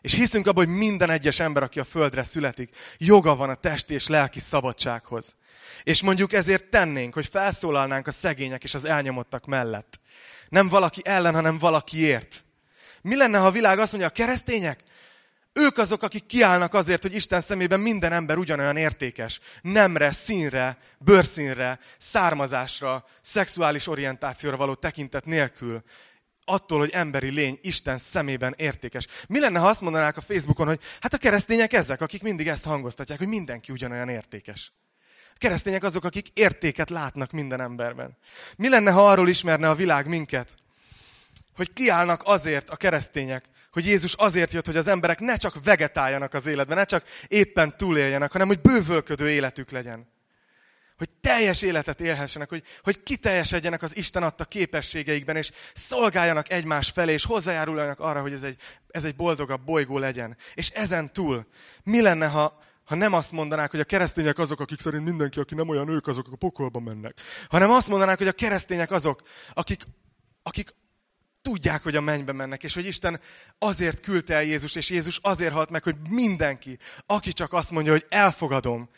És hiszünk abban, hogy minden egyes ember, aki a földre születik, joga van a testi és lelki szabadsághoz. És mondjuk ezért tennénk, hogy felszólalnánk a szegények és az elnyomottak mellett. Nem valaki ellen, hanem valakiért. Mi lenne, ha a világ azt mondja, a keresztények? Ők azok, akik kiállnak azért, hogy Isten szemében minden ember ugyanolyan értékes. Nemre, színre, bőrszínre, származásra, szexuális orientációra való tekintet nélkül. Attól, hogy emberi lény Isten szemében értékes. Mi lenne, ha azt mondanák a Facebookon, hogy hát a keresztények ezek, akik mindig ezt hangoztatják, hogy mindenki ugyanolyan értékes. A keresztények azok, akik értéket látnak minden emberben. Mi lenne, ha arról ismerne a világ minket, hogy kiállnak azért a keresztények, hogy Jézus azért jött, hogy az emberek ne csak vegetáljanak az életben, ne csak éppen túléljenek, hanem hogy bővölködő életük legyen. Hogy teljes életet élhessenek, hogy, hogy kiteljesedjenek az Isten adta képességeikben, és szolgáljanak egymás felé, és hozzájáruljanak arra, hogy ez egy, ez egy boldogabb bolygó legyen. És ezen túl mi lenne, ha, ha nem azt mondanák, hogy a keresztények azok, akik szerint mindenki, aki nem olyan ők, azok a pokolba mennek, hanem azt mondanák, hogy a keresztények azok, akik, akik tudják, hogy a mennybe mennek, és hogy Isten azért küldte el Jézust, és Jézus azért halt meg, hogy mindenki, aki csak azt mondja, hogy elfogadom,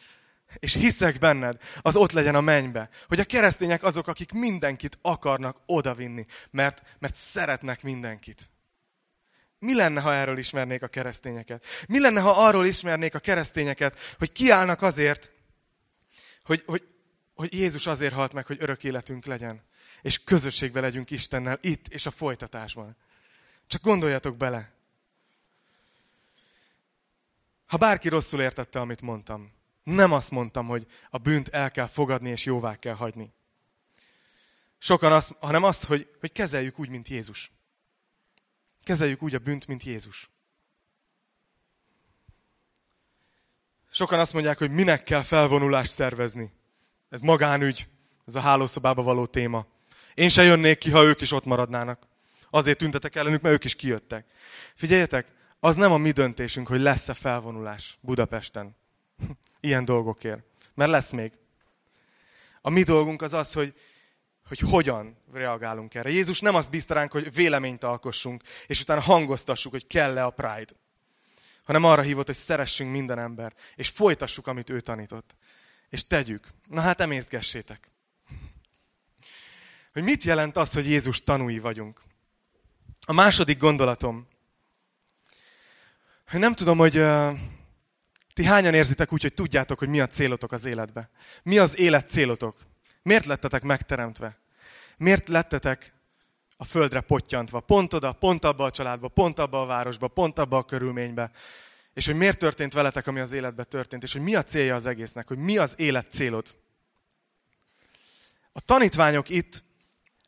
és hiszek benned, az ott legyen a mennybe. Hogy a keresztények azok, akik mindenkit akarnak odavinni, mert, mert szeretnek mindenkit. Mi lenne, ha erről ismernék a keresztényeket? Mi lenne, ha arról ismernék a keresztényeket, hogy kiállnak azért, hogy, hogy, hogy Jézus azért halt meg, hogy örök életünk legyen? És közösségbe legyünk Istennel itt és a folytatásban. Csak gondoljatok bele. Ha bárki rosszul értette, amit mondtam, nem azt mondtam, hogy a bűnt el kell fogadni és jóvá kell hagyni. Sokan azt, hanem azt, hogy, hogy kezeljük úgy, mint Jézus. Kezeljük úgy a bűnt, mint Jézus. Sokan azt mondják, hogy minek kell felvonulást szervezni. Ez magánügy, ez a hálószobába való téma. Én se jönnék ki, ha ők is ott maradnának. Azért tüntetek ellenük, mert ők is kijöttek. Figyeljetek, az nem a mi döntésünk, hogy lesz-e felvonulás Budapesten. Ilyen dolgokért. Mert lesz még. A mi dolgunk az az, hogy, hogy hogyan reagálunk erre. Jézus nem azt bízta ránk, hogy véleményt alkossunk, és utána hangoztassuk, hogy kell-e a Pride. Hanem arra hívott, hogy szeressünk minden embert, és folytassuk, amit ő tanított. És tegyük. Na hát emészgessétek. Hogy mit jelent az, hogy Jézus tanúi vagyunk? A második gondolatom. Nem tudom, hogy uh, ti hányan érzitek úgy, hogy tudjátok, hogy mi a célotok az életbe. Mi az élet célotok? Miért lettetek megteremtve? Miért lettetek a földre pottyantva? Pont oda, pont abba a családba, pont abba a városba, pont abba a körülménybe. És hogy miért történt veletek, ami az életbe történt? És hogy mi a célja az egésznek? Hogy mi az élet célod? A tanítványok itt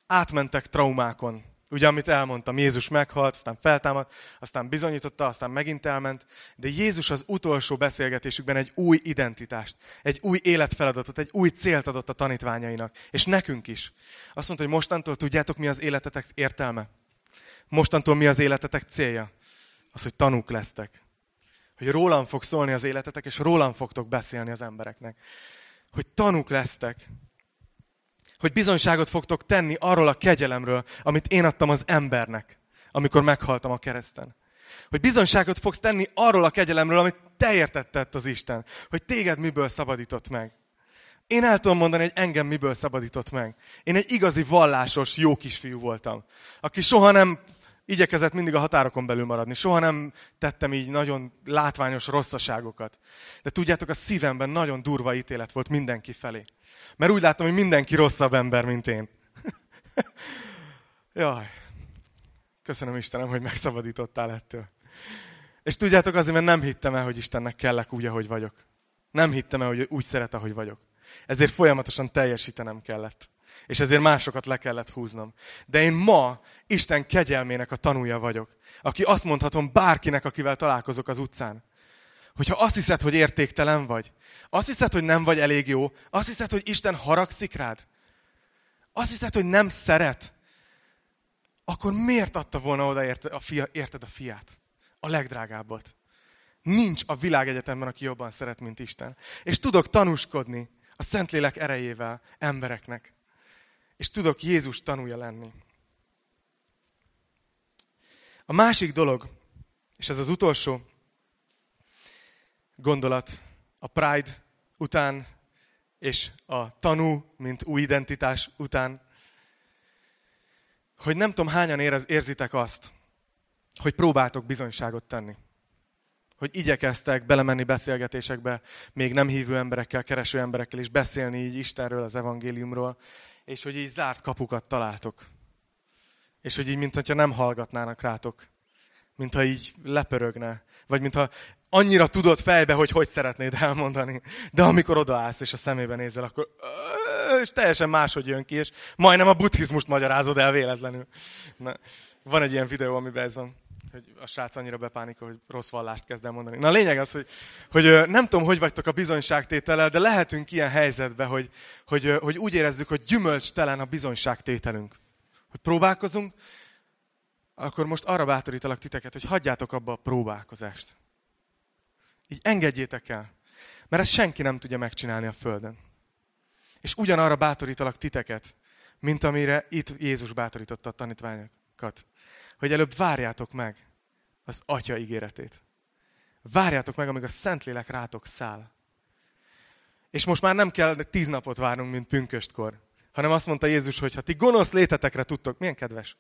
átmentek traumákon. Ugye, amit elmondtam, Jézus meghalt, aztán feltámadt, aztán bizonyította, aztán megint elment. De Jézus az utolsó beszélgetésükben egy új identitást, egy új életfeladatot, egy új célt adott a tanítványainak. És nekünk is. Azt mondta, hogy mostantól tudjátok, mi az életetek értelme? Mostantól mi az életetek célja? Az, hogy tanúk lesztek. Hogy rólam fog szólni az életetek, és rólam fogtok beszélni az embereknek. Hogy tanúk lesztek. Hogy bizonyságot fogtok tenni arról a kegyelemről, amit én adtam az embernek, amikor meghaltam a kereszten. Hogy bizonyságot fogsz tenni arról a kegyelemről, amit te érted tett az Isten. Hogy téged miből szabadított meg. Én el tudom mondani, hogy engem miből szabadított meg. Én egy igazi vallásos, jó kisfiú voltam, aki soha nem igyekezett mindig a határokon belül maradni. Soha nem tettem így nagyon látványos rosszaságokat. De tudjátok, a szívemben nagyon durva ítélet volt mindenki felé. Mert úgy láttam, hogy mindenki rosszabb ember, mint én. Jaj, köszönöm Istenem, hogy megszabadítottál ettől. És tudjátok, azért, mert nem hittem el, hogy Istennek kellek úgy, ahogy vagyok. Nem hittem el, hogy úgy szeret, ahogy vagyok. Ezért folyamatosan teljesítenem kellett. és ezért másokat le kellett húznom. De én ma Isten kegyelmének a tanúja vagyok, aki azt mondhatom bárkinek, akivel találkozok az utcán, hogyha azt hiszed, hogy értéktelen vagy, azt hiszed, hogy nem vagy elég jó, azt hiszed, hogy Isten haragszik rád, azt hiszed, hogy nem szeret, akkor miért adta volna oda érted a, fia, érted a fiát? A legdrágábbat. Nincs a világegyetemben, aki jobban szeret, mint Isten. És tudok tanúskodni a Szentlélek erejével embereknek. És tudok Jézus tanúja lenni. A másik dolog, és ez az utolsó gondolat a Pride után, és a tanú, mint új identitás után, hogy nem tudom hányan érez, érzitek azt, hogy próbáltok bizonyságot tenni. Hogy igyekeztek belemenni beszélgetésekbe, még nem hívő emberekkel, kereső emberekkel, és beszélni így Istenről, az evangéliumról, és hogy így zárt kapukat találtok. És hogy így, mintha nem hallgatnának rátok. Mintha így lepörögne. Vagy mintha annyira tudod fejbe, hogy hogy szeretnéd elmondani. De amikor odaállsz, és a szemébe nézel, akkor és teljesen máshogy jön ki, és majdnem a buddhizmust magyarázod el véletlenül. Na, van egy ilyen videó, amiben ez van, hogy a srác annyira bepánikol, hogy rossz vallást kezd el mondani. Na, a lényeg az, hogy, hogy nem tudom, hogy vagytok a bizonyságtétellel, de lehetünk ilyen helyzetben, hogy, hogy, hogy úgy érezzük, hogy gyümölcstelen a bizonyságtételünk. Hogy próbálkozunk, akkor most arra bátorítalak titeket, hogy hagyjátok abba a próbálkozást. Így engedjétek el, mert ezt senki nem tudja megcsinálni a Földön. És ugyanarra bátorítalak titeket, mint amire itt Jézus bátorította a tanítványokat. Hogy előbb várjátok meg az Atya ígéretét. Várjátok meg, amíg a Szentlélek rátok száll. És most már nem kell tíz napot várnunk, mint pünköstkor. Hanem azt mondta Jézus, hogy ha ti gonosz létetekre tudtok, milyen kedves,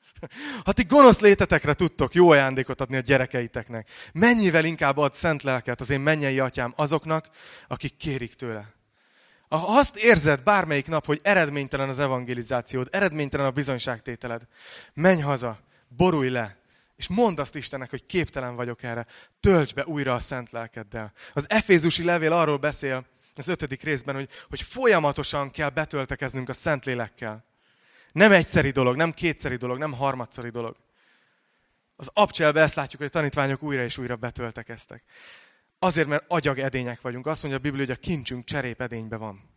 ha ti gonosz létetekre tudtok jó ajándékot adni a gyerekeiteknek, mennyivel inkább ad szent lelket az én mennyei atyám azoknak, akik kérik tőle. Ha azt érzed bármelyik nap, hogy eredménytelen az evangelizációd, eredménytelen a bizonyságtételed, menj haza, borulj le, és mondd azt Istennek, hogy képtelen vagyok erre, töltsd be újra a szent lelkeddel. Az Efézusi levél arról beszél, az ötödik részben, hogy, hogy folyamatosan kell betöltekeznünk a Szentlélekkel. Nem egyszeri dolog, nem kétszeri dolog, nem harmadszori dolog. Az ApCselben ezt látjuk, hogy a tanítványok újra és újra betöltekeztek. Azért, mert agyagedények vagyunk. Azt mondja a Biblia, hogy a kincsünk cserépedényben van.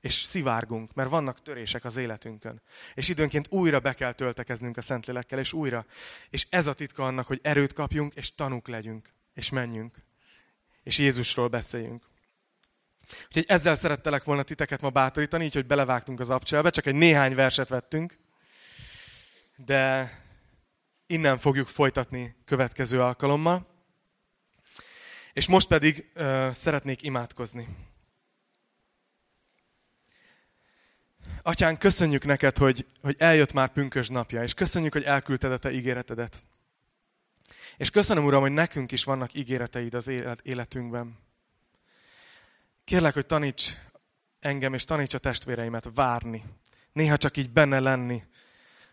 És szivárgunk, mert vannak törések az életünkön. És időnként újra be kell töltekeznünk a Szentlélekkel, és újra. És ez a titka annak, hogy erőt kapjunk, és tanúk legyünk, és menjünk. És Jézusról beszéljünk. Úgyhogy ezzel szerettelek volna titeket ma bátorítani, így, hogy belevágtunk az ApCselbe, csak egy néhány verset vettünk, de innen fogjuk folytatni következő alkalommal. És most pedig uh, szeretnék imádkozni. Atyánk, köszönjük neked, hogy, hogy eljött már pünkösd napja, és köszönjük, hogy elküldted a te ígéretedet. És köszönöm, Uram, hogy nekünk is vannak ígéreteid az életünkben. Kérlek, hogy taníts engem, és taníts a testvéreimet várni. Néha csak így benne lenni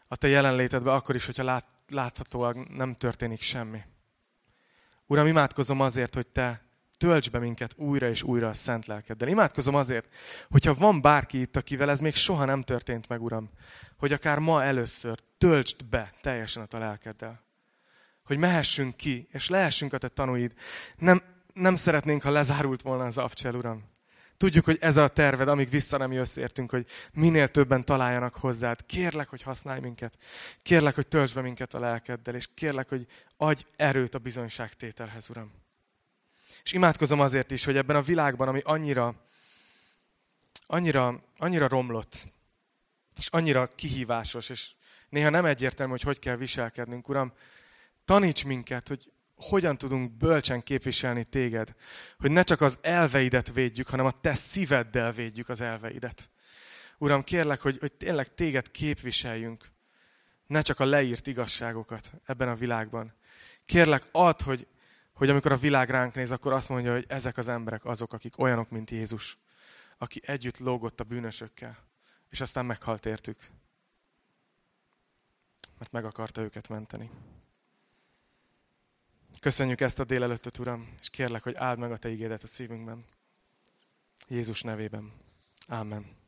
a te jelenlétedbe, akkor is, hogyha lát, láthatóan nem történik semmi. Uram, imádkozom azért, hogy te tölts be minket újra és újra a szent lelkeddel. Imádkozom azért, hogyha van bárki itt, akivel ez még soha nem történt meg, Uram, hogy akár ma először töltsd be teljesen a te lelkeddel. Hogy mehessünk ki, és lehessünk a te tanúid. Nem... Nem szeretnénk, ha lezárult volna az ApCsel, Uram. Tudjuk, hogy ez a terved, amíg vissza nem jössz értünk, hogy minél többen találjanak hozzád. Kérlek, hogy használj minket. Kérlek, hogy töltsd be minket a lelkeddel, és kérlek, hogy adj erőt a bizonyságtételhez, Uram. És imádkozom azért is, hogy ebben a világban, ami annyira, annyira, annyira romlott, és annyira kihívásos, és néha nem egyértelmű, hogy hogy kell viselkednünk, Uram, taníts minket, hogy hogyan tudunk bölcsen képviselni téged, hogy ne csak az elveidet védjük, hanem a te szíveddel védjük az elveidet. Uram, kérlek, hogy, hogy tényleg téged képviseljünk, ne csak a leírt igazságokat ebben a világban. Kérlek, add, hogy, hogy amikor a világ ránk néz, akkor azt mondja, hogy ezek az emberek azok, akik olyanok, mint Jézus, aki együtt lógott a bűnösökkel, és aztán meghalt értük, mert meg akarta őket menteni. Köszönjük ezt a délelőttöt, Uram, és kérlek, hogy áld meg a te ígédet a szívünkben. Jézus nevében. Ámen.